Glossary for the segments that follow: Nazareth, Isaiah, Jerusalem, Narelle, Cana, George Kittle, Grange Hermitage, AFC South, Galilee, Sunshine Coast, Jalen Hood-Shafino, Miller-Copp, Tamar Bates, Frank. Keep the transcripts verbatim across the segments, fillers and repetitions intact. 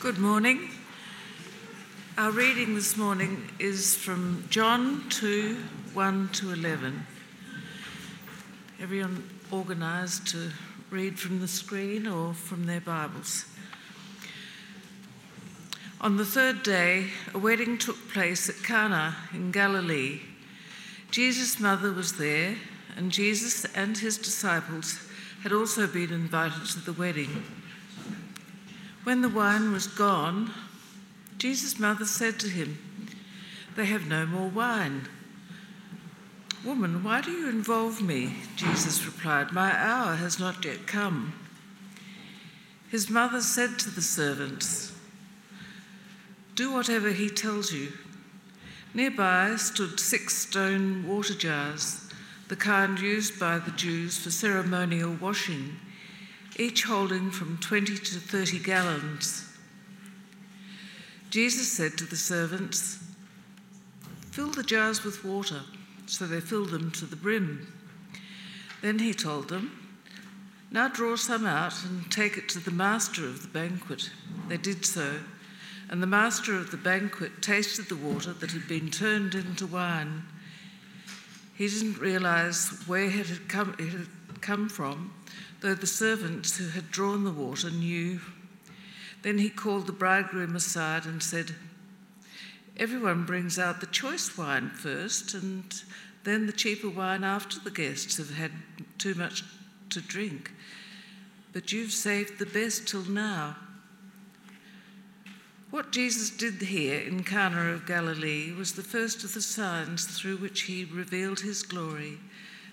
Good morning. Our reading this morning is from John two, one to eleven. Everyone organised to read from the screen or from their Bibles. On the third day, a wedding took place at Cana in Galilee. Jesus' mother was there, and Jesus and his disciples had also been invited to the wedding. When the wine was gone, Jesus' mother said to him, "They have no more wine." "Woman, why do you involve me?" Jesus replied, "My hour has not yet come." His mother said to the servants, "Do whatever he tells you." Nearby stood six stone water jars, the kind used by the Jews for ceremonial washing, each holding from twenty to thirty gallons. Jesus said to the servants, "Fill the jars with water," so they filled them to the brim. Then he told them, "Now draw some out and take it to the master of the banquet." They did so, and the master of the banquet tasted the water that had been turned into wine. He didn't realise where it had come, it had come from, though the servants who had drawn the water knew. Then he called the bridegroom aside and said, "Everyone brings out the choice wine first, and then the cheaper wine after the guests have had too much to drink. But you've saved the best till now." What Jesus did here in Cana of Galilee was the first of the signs through which he revealed his glory,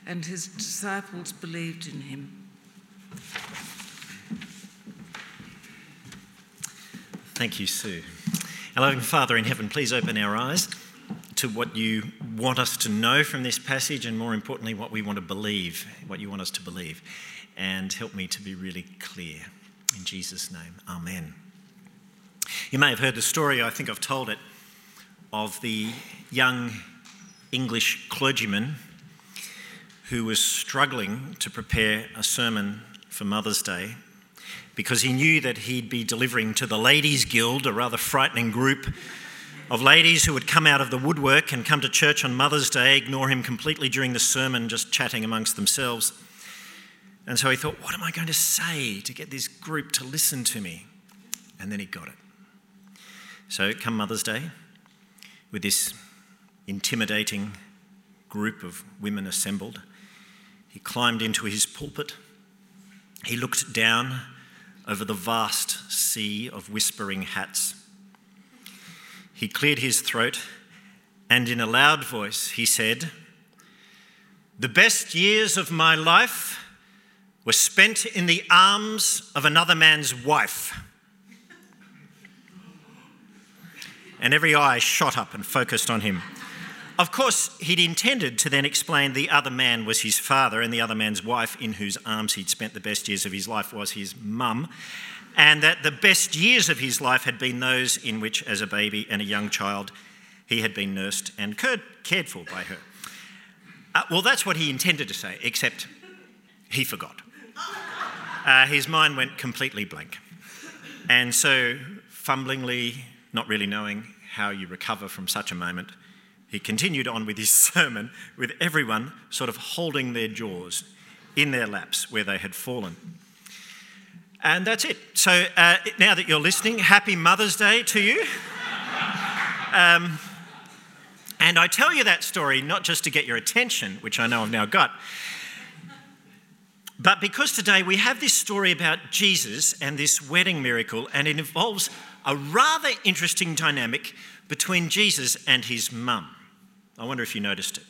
and his disciples believed in him. Thank you, Sue. Our loving Father in heaven, please open our eyes to what you want us to know from this passage, and more importantly, what we want to believe, what you want us to believe. And help me to be really clear. In Jesus' name, amen. You may have heard the story, I think I've told it, of the young English clergyman who was struggling to prepare a sermon for Mother's Day because he knew that he'd be delivering to the Ladies Guild, a rather frightening group of ladies who would come out of the woodwork and come to church on Mother's Day, ignore him completely during the sermon, just chatting amongst themselves. And so he thought, what am I going to say to get this group to listen to me? And then he got it. So come Mother's Day, with this intimidating group of women assembled, he climbed into his pulpit. He looked down over the vast sea of whispering hats. He cleared his throat, and in a loud voice he said, "The best years of my life were spent in the arms of another man's wife." And every eye shot up and focused on him. Of course, he'd intended to then explain the other man was his father, and the other man's wife, in whose arms he'd spent the best years of his life, was his mum, and that the best years of his life had been those in which, as a baby and a young child, he had been nursed and cared for by her. Uh, well, that's what he intended to say, except he forgot. Uh, his mind went completely blank. And so, fumblingly, not really knowing how you recover from such a moment, he continued on with his sermon, with everyone sort of holding their jaws in their laps where they had fallen. And that's it. So uh, now that you're listening, happy Mother's Day to you. Um, and I tell you that story not just to get your attention, which I know I've now got, but because today we have this story about Jesus and this wedding miracle, and it involves a rather interesting dynamic between Jesus and his mum. I wonder if you noticed it.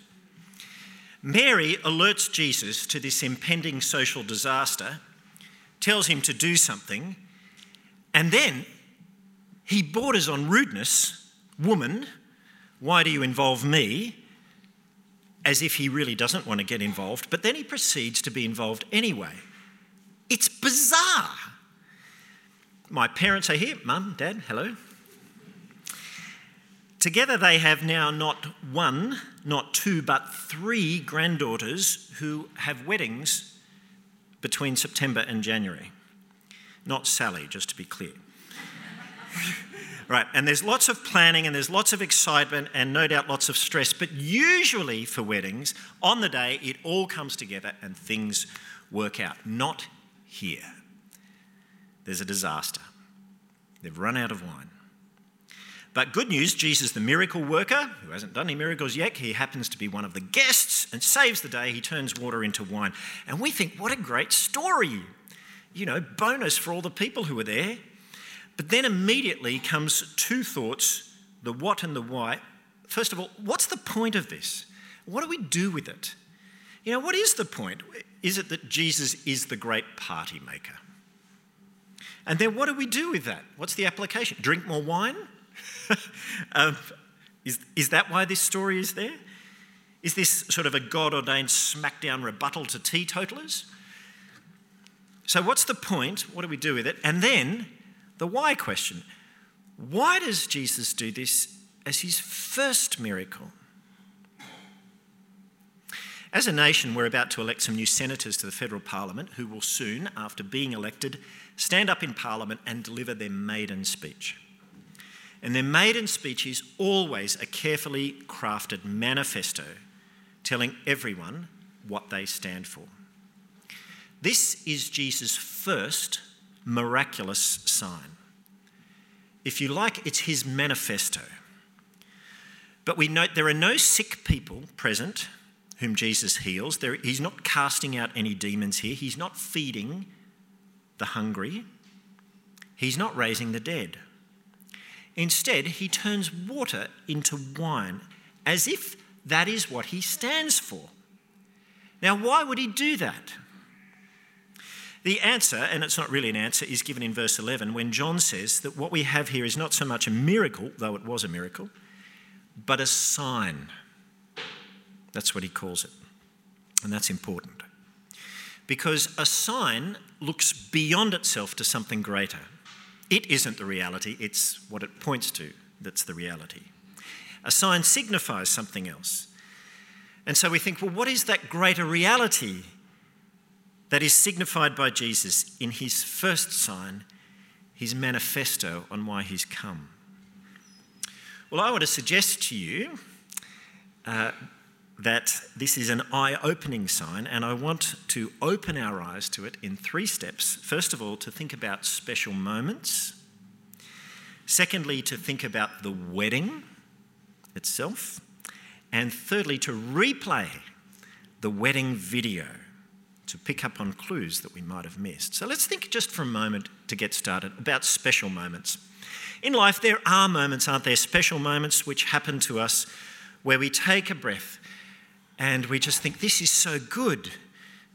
Mary alerts Jesus to this impending social disaster, tells him to do something, and then he borders on rudeness. "Woman, why do you involve me?" as if he really doesn't want to get involved, but then he proceeds to be involved anyway. It's bizarre. My parents are here. Mum, Dad, hello. Together they have now not one, not two, but three granddaughters who have weddings between September and January. Not Sally, just to be clear. Right, and there's lots of planning and there's lots of excitement and no doubt lots of stress, but usually for weddings, on the day, it all comes together and things work out. Not here. There's a disaster. They've run out of wine. But good news, Jesus, the miracle worker, who hasn't done any miracles yet, he happens to be one of the guests and saves the day. He turns water into wine. And we think, what a great story. You know, bonus for all the people who were there. But then immediately comes two thoughts, the what and the why. First of all, what's the point of this? What do we do with it? You know, what is the point? Is it that Jesus is the great party maker? And then what do we do with that? What's the application? Drink more wine? um, is, is that why this story is there? Is this sort of a God-ordained smackdown rebuttal to teetotalers? So what's the point? What do we do with it? And then the why question. Why does Jesus do this as his first miracle? As a nation, we're about to elect some new senators to the federal parliament who will soon, after being elected, stand up in parliament and deliver their maiden speech. And their maiden speech is always a carefully crafted manifesto telling everyone what they stand for. This is Jesus' first miraculous sign. If you like, it's his manifesto. But we note there are no sick people present whom Jesus heals. There, he's not casting out any demons here. He's not feeding the hungry. He's not raising the dead. Instead, he turns water into wine, as if that is what he stands for. Now, why would he do that? The answer, and it's not really an answer, is given in verse eleven when John says that what we have here is not so much a miracle, though it was a miracle, but a sign. That's what he calls it. And that's important. Because a sign looks beyond itself to something greater. It isn't the reality, it's what it points to that's the reality. A sign signifies something else. And so we think, well, what is that greater reality that is signified by Jesus in his first sign, his manifesto on why he's come? Well, I want to suggest to you uh, that this is an eye-opening sign, and I want to open our eyes to it in three steps. First of all, to think about special moments. Secondly, to think about the wedding itself. And thirdly, to replay the wedding video, to pick up on clues that we might have missed. So let's think just for a moment to get started about special moments. In life, there are moments, aren't there? Special moments which happen to us where we take a breath and we just think, this is so good.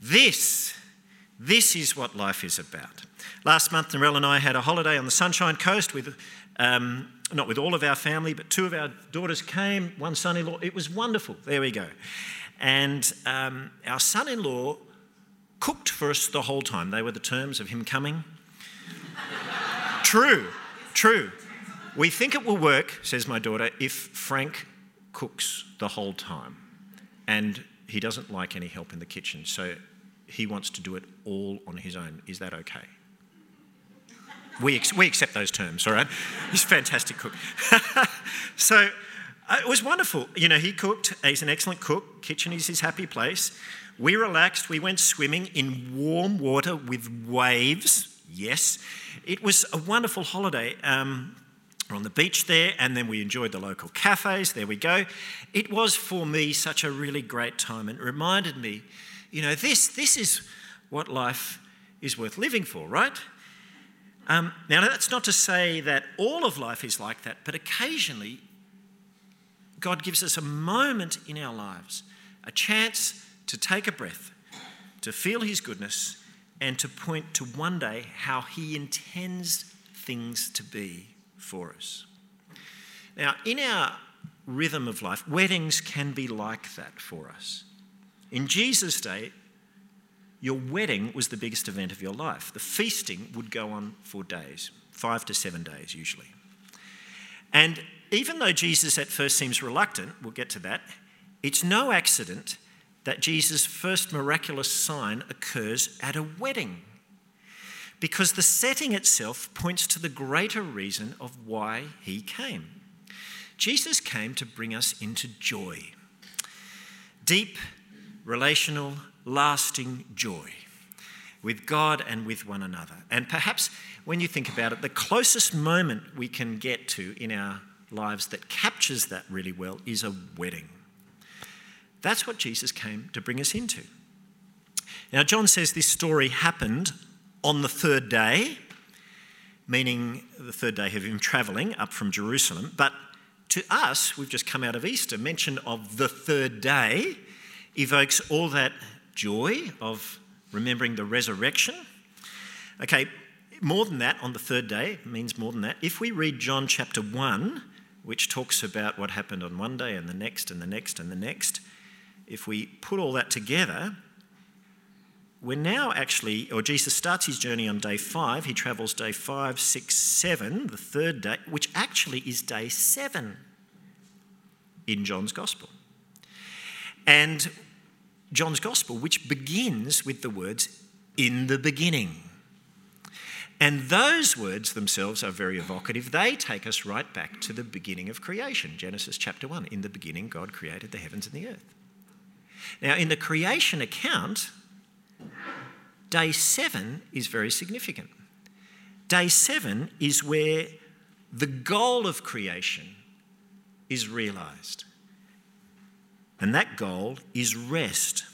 This, this is what life is about. Last month, Narelle and I had a holiday on the Sunshine Coast with, um, not with all of our family, but two of our daughters came, one son-in-law. It was wonderful. There we go. And um, our son-in-law cooked for us the whole time. They were the terms of him coming. True, true. We think it will work, says my daughter, if Frank cooks the whole time. And he doesn't like any help in the kitchen, so he wants to do it all on his own. Is that okay? We ex- we accept those terms, all right? He's a fantastic cook. So uh, it was wonderful. You know, he cooked. He's an excellent cook. Kitchen is his happy place. We relaxed, we went swimming in warm water with waves, yes. It was a wonderful holiday. Um, we're on the beach there, and then we enjoyed the local cafes, there we go. It was for me such a really great time, and it reminded me, you know, this, this is what life is worth living for, right? Um, now, that's not to say that all of life is like that, but occasionally God gives us a moment in our lives, a chance to take a breath, to feel his goodness, and to point to one day how he intends things to be for us. Now, in our rhythm of life, weddings can be like that for us. In Jesus' day, your wedding was the biggest event of your life. The feasting would go on for days, five to seven days usually. And even though Jesus at first seems reluctant, we'll get to that, it's no accident that Jesus' first miraculous sign occurs at a wedding. because the setting itself points to the greater reason of why he came. Jesus came to bring us into joy. Deep, relational, lasting joy with God and with one another. And perhaps when you think about it, the closest moment we can get to in our lives that captures that really well is a wedding. That's what Jesus came to bring us into. Now, John says this story happened on the third day, meaning the third day of him travelling up from Jerusalem. But to us, we've just come out of Easter, mention of the third day evokes all that joy of remembering the resurrection. Okay, more than that, on the third day means more than that. If we read John chapter one, which talks about what happened on one day and the next and the next and the next, if we put all that together, we're now actually, or Jesus starts his journey on day five. He travels day five, six, seven, the third day, which actually is day seven in John's Gospel. And John's Gospel, which begins with the words, "In the beginning." And those words themselves are very evocative. They take us right back to the beginning of creation, Genesis chapter one. In the beginning, God created the heavens and the earth. Now, in the creation account, day seven is very significant. Day seven is where the goal of creation is realised. And that goal is rest.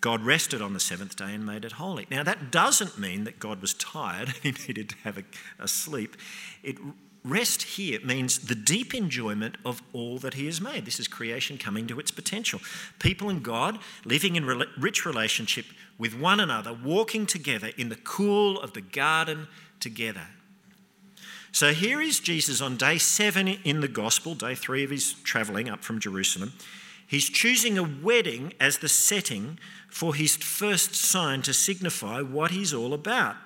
God rested on the seventh day and made it holy. Now, that doesn't mean that God was tired and he needed to have a, a sleep. It, rest here means the deep enjoyment of all that he has made. This is creation coming to its potential. People and God living in re- rich relationship with one another, walking together in the cool of the garden together. So here is Jesus on day seven in the gospel, day three of his travelling up from Jerusalem. He's choosing a wedding as the setting for his first sign to signify what he's all about.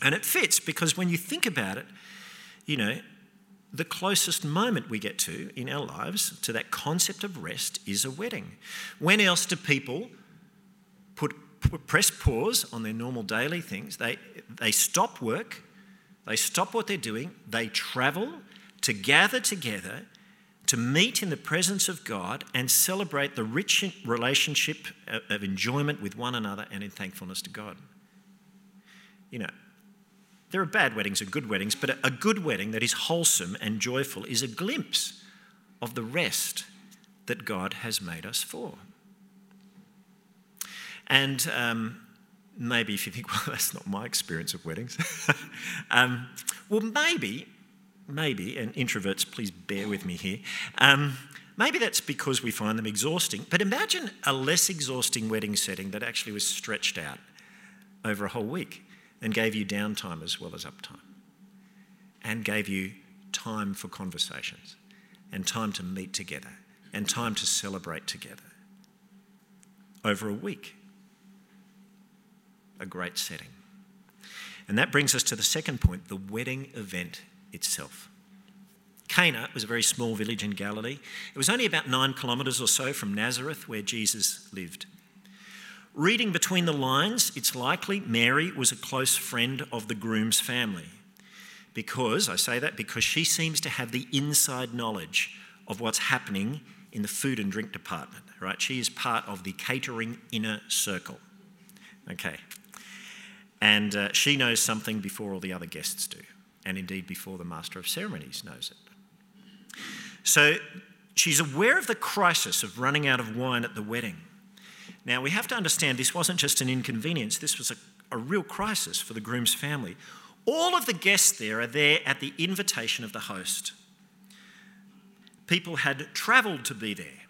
And it fits because when you think about it, you know, the closest moment we get to in our lives to that concept of rest is a wedding. When else do people put, put press pause on their normal daily things? They they stop work, they stop what they're doing, they travel to gather together to meet in the presence of God and celebrate the rich relationship of enjoyment with one another and in thankfulness to God. You know, there are bad weddings and good weddings, but a good wedding that is wholesome and joyful is a glimpse of the rest that God has made us for. And um, maybe if you think, well, that's not my experience of weddings. um, well, maybe... Maybe, and introverts, please bear with me here, um, maybe that's because we find them exhausting. But imagine a less exhausting wedding setting that actually was stretched out over a whole week and gave you downtime as well as uptime and gave you time for conversations and time to meet together and time to celebrate together over a week. A great setting. And that brings us to the second point, the wedding event itself. Cana was a very small village in Galilee. It was only about nine kilometres or so from Nazareth, where Jesus lived. Reading between the lines, it's likely Mary was a close friend of the groom's family, because, I say that, because she seems to have the inside knowledge of what's happening in the food and drink department, right? She is part of the catering inner circle. Okay. And uh, she knows something before all the other guests do, and indeed before the master of ceremonies knows it. So she's aware of the crisis of running out of wine at the wedding. Now, we have to understand this wasn't just an inconvenience. This was a, a real crisis for the groom's family. All of the guests there are there at the invitation of the host. People had travelled to be there,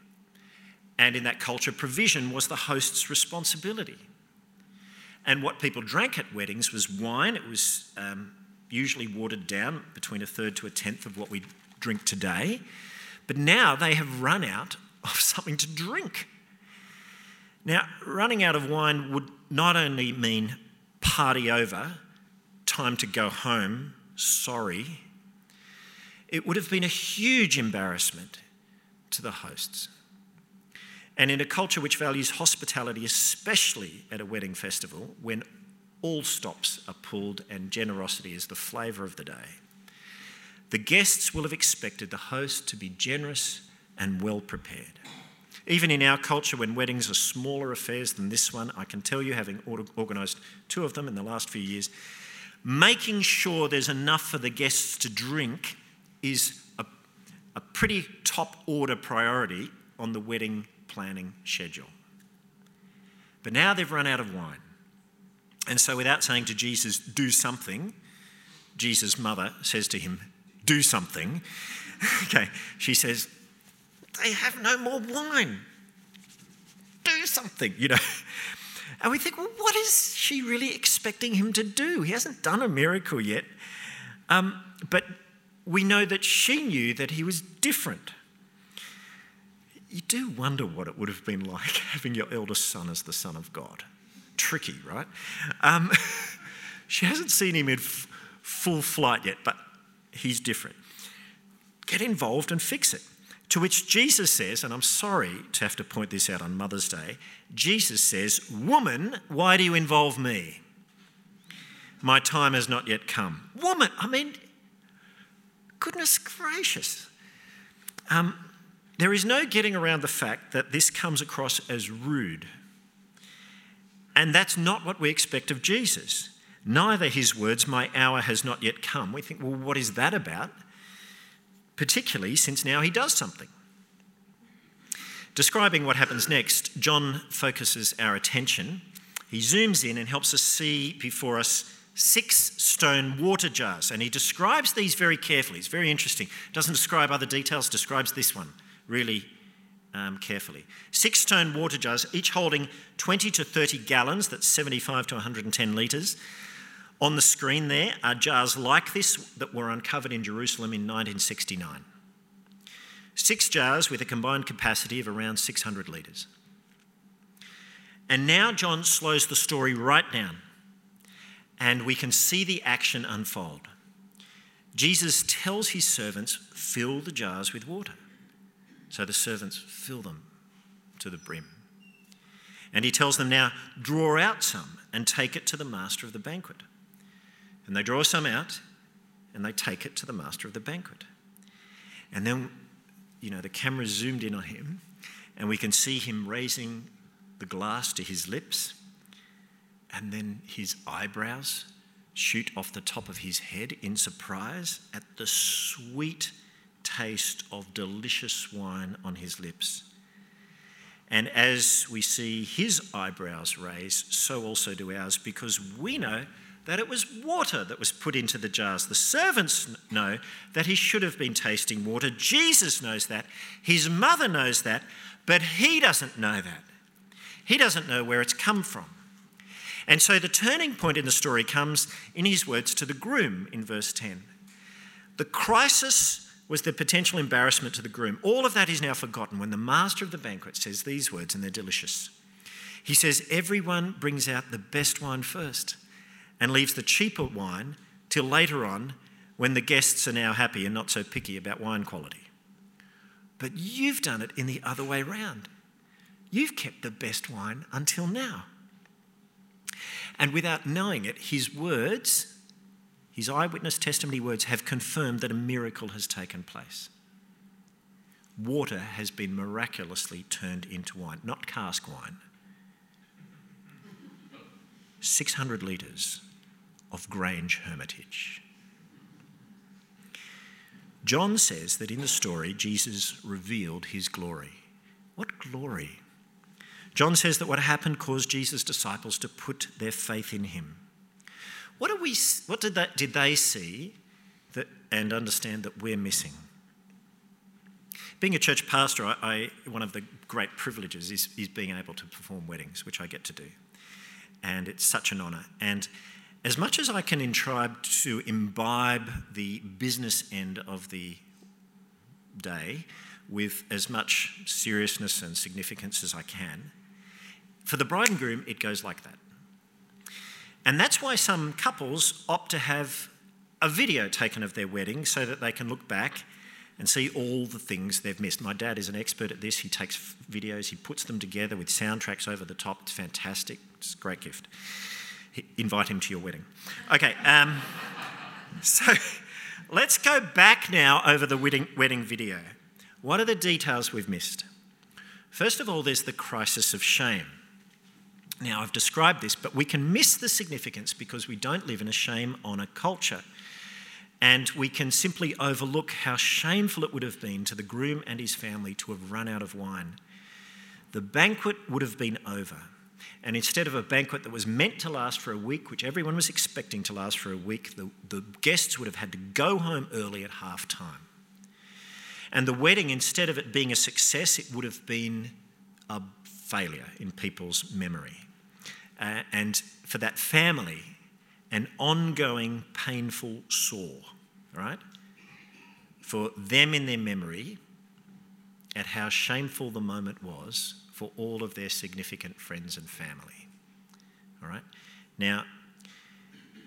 and in that culture, provision was the host's responsibility. And what people drank at weddings was wine. It was... Um, usually watered down between a third to a tenth of what we drink today. But now they have run out of something to drink. Now, running out of wine would not only mean party over, time to go home, sorry. It would have been a huge embarrassment to the hosts. And in a culture which values hospitality, especially at a wedding festival, when all stops are pulled, and generosity is the flavour of the day. The guests will have expected the host to be generous and well prepared. Even in our culture, when weddings are smaller affairs than this one, I can tell you, having organised two of them in the last few years, making sure there's enough for the guests to drink is a, a pretty top order priority on the wedding planning schedule. But now they've run out of wine. And so without saying to Jesus, do something, Jesus' mother says to him, do something. Okay, she says, they have no more wine. Do something, you know. And we think, well, what is she really expecting him to do? He hasn't done a miracle yet. Um, but we know that she knew that he was different. You do wonder what it would have been like having your eldest son as the Son of God. Tricky, right? Um, she hasn't seen him in f- full flight yet, but he's different. Get involved and fix it. To which Jesus says, and I'm sorry to have to point this out on Mother's Day, Jesus says, woman, why do you involve me? My time has not yet come. Woman, I mean, goodness gracious. Um, there is no getting around the fact that this comes across as rude. And that's not what we expect of Jesus. Neither his words, my hour has not yet come. We think, well, what is that about? Particularly since now he does something. Describing what happens next, John focuses our attention. He zooms in and helps us see before us six stone water jars. And he describes these very carefully. It's very interesting. Doesn't describe other details, describes this one really um, carefully. Six stone water jars, each holding twenty to thirty gallons, that's seventy-five to one hundred ten litres. On the screen there are jars like this that were uncovered in Jerusalem in nineteen sixty-nine. Six jars with a combined capacity of around six hundred litres. And now John slows the story right down, and we can see the action unfold. Jesus tells his servants, fill the jars with water. So the servants fill them to the brim. And he tells them now, draw out some and take it to the master of the banquet. And they draw some out and they take it to the master of the banquet. And then, you know, the camera zoomed in on him and we can see him raising the glass to his lips, and then his eyebrows shoot off the top of his head in surprise at the sweet taste of delicious wine on his lips. And as we see his eyebrows raise, so also do ours, because we know that it was water that was put into the jars. The servants know that he should have been tasting water. Jesus knows that. His mother knows that. But he doesn't know that. He doesn't know where it's come from. And so the turning point in the story comes in his words to the groom in verse ten. The crisis was the potential embarrassment to the groom. All of that is now forgotten when the master of the banquet says these words, and they're delicious. He says, everyone brings out the best wine first and leaves the cheaper wine till later on, when the guests are now happy and not so picky about wine quality. But you've done it in the other way round. You've kept the best wine until now. And without knowing it, his words, his eyewitness testimony words, have confirmed that a miracle has taken place. Water has been miraculously turned into wine, not cask wine. six hundred litres of Grange Hermitage. John says that in the story, Jesus revealed his glory. What glory? John says that what happened caused Jesus' disciples to put their faith in him. What do we? What did that? Did they see that and understand that we're missing? Being a church pastor, I, I one of the great privileges is, is being able to perform weddings, which I get to do, and it's such an honour. And as much as I can try to imbibe the business end of the day with as much seriousness and significance as I can, for the bride and groom, it goes like that. And that's why some couples opt to have a video taken of their wedding so that they can look back and see all the things they've missed. My dad is an expert at this. He takes videos, he puts them together with soundtracks over the top. It's fantastic. It's a great gift. invite him to your wedding. Okay, um, so let's go back now over the wedding, wedding video. What are the details we've missed? First of all, there's the crisis of shame. Now, I've described this, but we can miss the significance because we don't live in a shame-honour culture. And we can simply overlook how shameful it would have been to the groom and his family to have run out of wine. The banquet would have been over. And instead of a banquet that was meant to last for a week, which everyone was expecting to last for a week, the, the guests would have had to go home early at half time. And the wedding, instead of it being a success, it would have been a failure in people's memory. Uh, and for that family, an ongoing painful sore, right? For them in their memory at how shameful the moment was for all of their significant friends and family, all right? Now,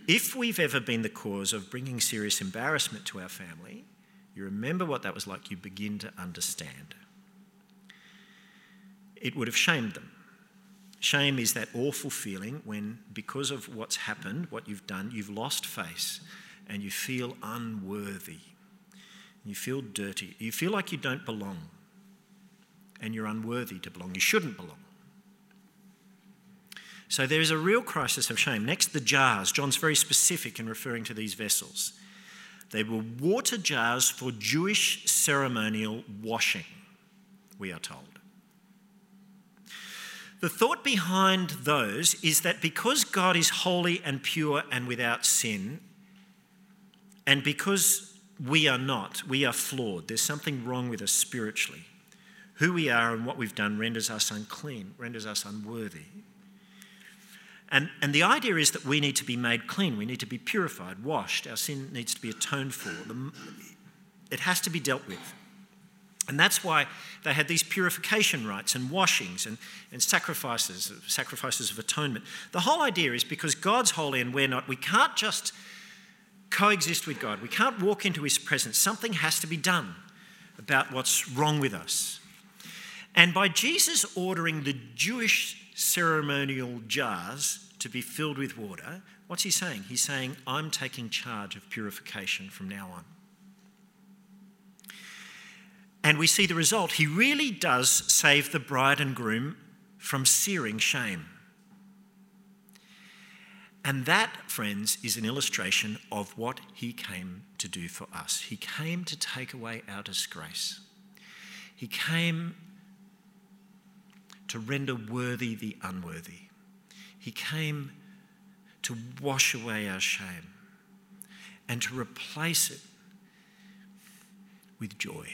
if we've ever been the cause of bringing serious embarrassment to our family, you remember what that was like, you begin to understand. It would have shamed them. Shame is that awful feeling when, because of what's happened, what you've done, you've lost face and you feel unworthy. You feel dirty. You feel like you don't belong and you're unworthy to belong. You shouldn't belong. So there is a real crisis of shame. Next, the jars. John's very specific in referring to these vessels. They were water jars for Jewish ceremonial washing, we are told. The thought behind those is that because God is holy and pure and without sin, and because we are not, we are flawed, there's something wrong with us spiritually. Who we are and what we've done renders us unclean, renders us unworthy. And, and the idea is that we need to be made clean, we need to be purified, washed, our sin needs to be atoned for. It has to be dealt with. And that's why they had these purification rites and washings and, and sacrifices, sacrifices of atonement. The whole idea is because God's holy and we're not, we can't just coexist with God. We can't walk into his presence. Something has to be done about what's wrong with us. And by Jesus ordering the Jewish ceremonial jars to be filled with water, what's he saying? He's saying, I'm taking charge of purification from now on. And we see the result. He really does save the bride and groom from searing shame. And that, friends, is an illustration of what he came to do for us. He came to take away our disgrace. He came to render worthy the unworthy. He came to wash away our shame and to replace it with joy.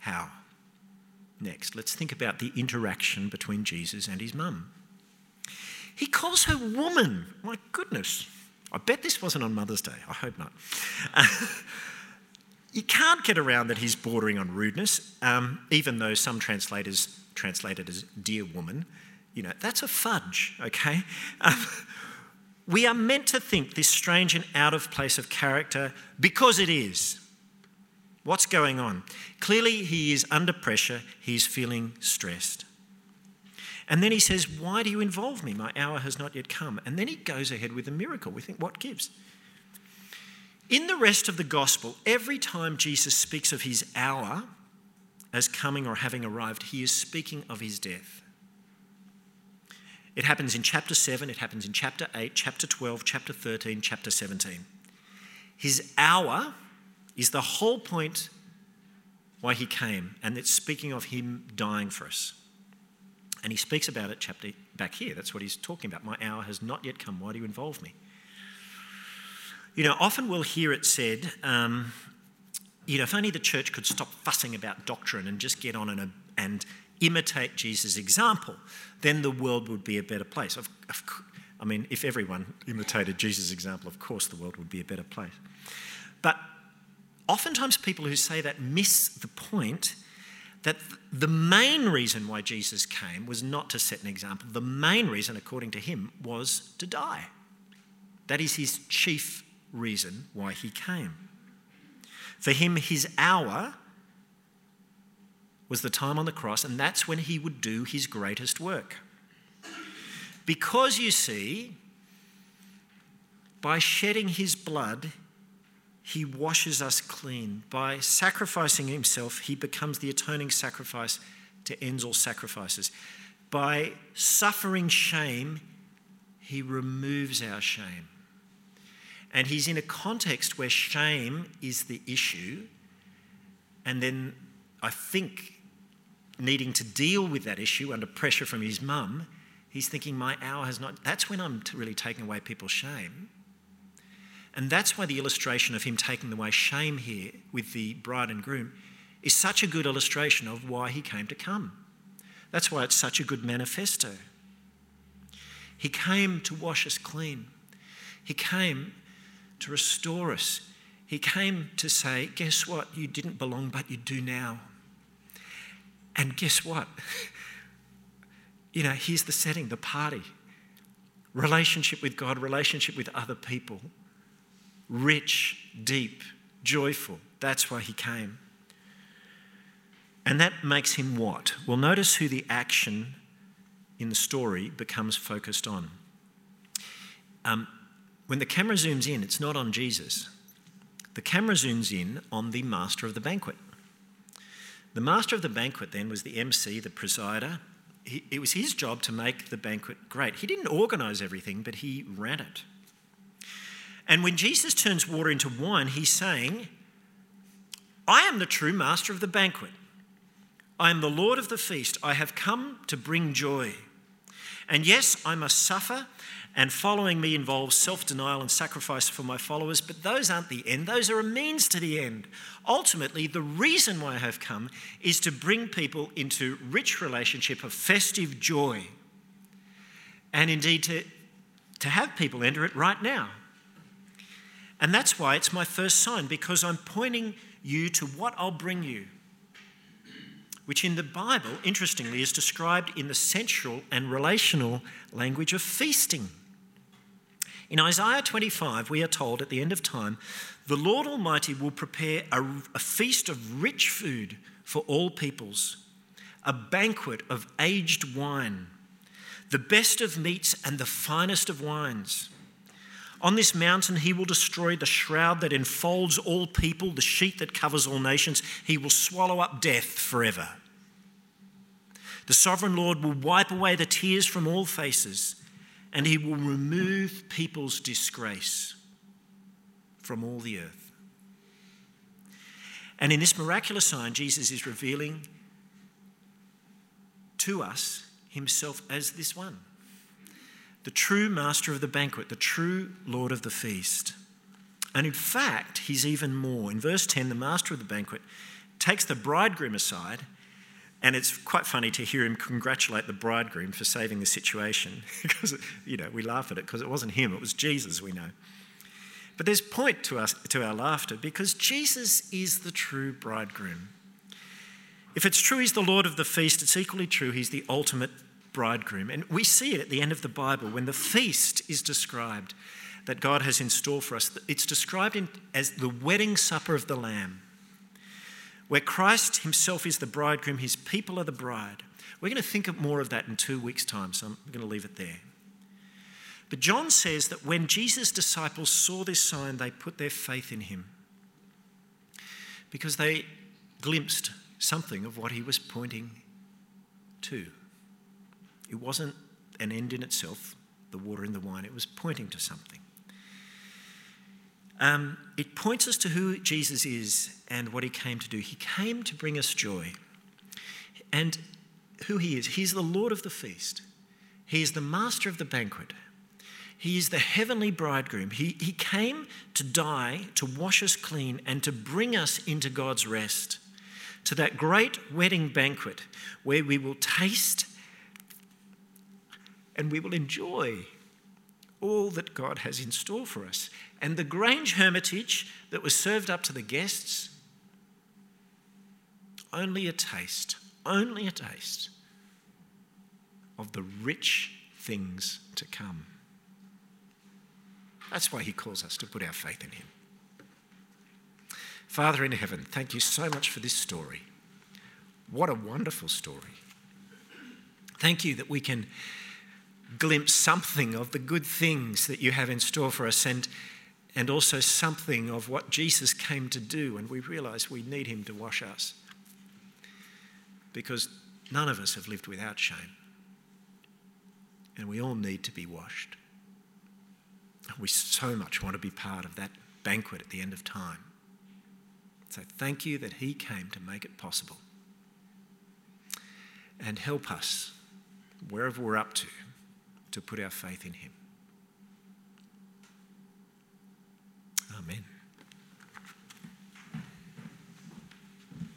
How? Next, let's think about the interaction between Jesus and his mum. He calls her woman. My goodness. I bet this wasn't on Mother's Day. I hope not. Uh, you can't get around that he's bordering on rudeness, um, even though some translators translate it as dear woman. You know, that's a fudge, okay? Um, we are meant to think this strange and out of place of character because it is. What's going on? Clearly, he is under pressure. He's feeling stressed. And then he says, why do you involve me? My hour has not yet come. And then he goes ahead with a miracle. We think, what gives? In the rest of the gospel, every time Jesus speaks of his hour as coming or having arrived, he is speaking of his death. It happens in chapter seven. It happens in chapter eight, chapter twelve, chapter thirteen, chapter seventeen. His hour is the whole point why he came, and it's speaking of him dying for us. And he speaks about it chapter back here. That's what he's talking about. My hour has not yet come. Why do you involve me? You know, often we'll hear it said, um, you know, if only the church could stop fussing about doctrine and just get on and, and imitate Jesus' example, then the world would be a better place. Of, of, I mean, if everyone imitated Jesus' example, of course the world would be a better place. But oftentimes people who say that miss the point that the main reason why Jesus came was not to set an example. The main reason, according to him, was to die. That is his chief reason why he came. For him, his hour was the time on the cross, and that's when he would do his greatest work. Because you see, by shedding his blood, he washes us clean. By sacrificing himself, he becomes the atoning sacrifice to end all sacrifices. By suffering shame, he removes our shame. And he's in a context where shame is the issue, and then I think needing to deal with that issue under pressure from his mum, he's thinking, my hour has not... That's when I'm really taking away people's shame. And that's why the illustration of him taking away shame here with the bride and groom is such a good illustration of why he came to come. That's why it's such a good manifesto. He came to wash us clean. He came to restore us. He came to say, guess what? You didn't belong, but you do now. And guess what? You know, here's the setting, the party. Relationship with God, relationship with other people. Rich, deep, joyful. That's why he came. And that makes him what? Well, notice who the action in the story becomes focused on. Um, when the camera zooms in, it's not on Jesus. The camera zooms in on the master of the banquet. The master of the banquet then was the M C, the presider. He, it was his job to make the banquet great. He didn't organise everything, but he ran it. And when Jesus turns water into wine, he's saying, I am the true master of the banquet. I am the Lord of the feast. I have come to bring joy. And yes, I must suffer, and following me involves self-denial and sacrifice for my followers, but those aren't the end. Those are a means to the end. Ultimately, the reason why I have come is to bring people into rich relationship of festive joy, and indeed to, to have people enter it right now. And that's why it's my first sign, because I'm pointing you to what I'll bring you, which in the Bible, interestingly, is described in the sensual and relational language of feasting. In Isaiah twenty-five, we are told at the end of time, the Lord Almighty will prepare a, a feast of rich food for all peoples, a banquet of aged wine, the best of meats and the finest of wines. On this mountain, he will destroy the shroud that enfolds all people, the sheet that covers all nations. He will swallow up death forever. The sovereign Lord will wipe away the tears from all faces, and he will remove people's disgrace from all the earth. And in this miraculous sign, Jesus is revealing to us himself as this one, the true master of the banquet, the true Lord of the feast. And in fact, he's even more. In verse ten, the master of the banquet takes the bridegroom aside, and it's quite funny to hear him congratulate the bridegroom for saving the situation because, you know, we laugh at it because it wasn't him, it was Jesus, we know. But there's point to us, to our laughter, because Jesus is the true bridegroom. If it's true he's the Lord of the feast, it's equally true he's the ultimate bridegroom. And we see it at the end of the Bible when the feast is described that God has in store for us. It's described in, as the wedding supper of the Lamb, where Christ himself is the bridegroom, his people are the bride. We're going to think of more of that in two weeks' time, so I'm going to leave it there. But John says that when Jesus' disciples saw this sign, they put their faith in him because they glimpsed something of what he was pointing to. It wasn't an end in itself, the water and the wine. It was pointing to something. Um, it points us to who Jesus is and what he came to do. He came to bring us joy. And who he is, he's the Lord of the feast. He is the master of the banquet. He is the heavenly bridegroom. He, he came to die, to wash us clean, and to bring us into God's rest, to that great wedding banquet where we will taste and we will enjoy all that God has in store for us. And the Grange Hermitage that was served up to the guests, only a taste, only a taste of the rich things to come. That's why he calls us to put our faith in him. Father in heaven, thank you so much for this story. What a wonderful story. Thank you that we can glimpse something of the good things that you have in store for us, and and also something of what Jesus came to do, and we realise we need him to wash us, because none of us have lived without shame, and we all need to be washed. We so much want to be part of that banquet at the end of time. So thank you that he came to make it possible, and help us, wherever we're up to, to put our faith in him. Amen.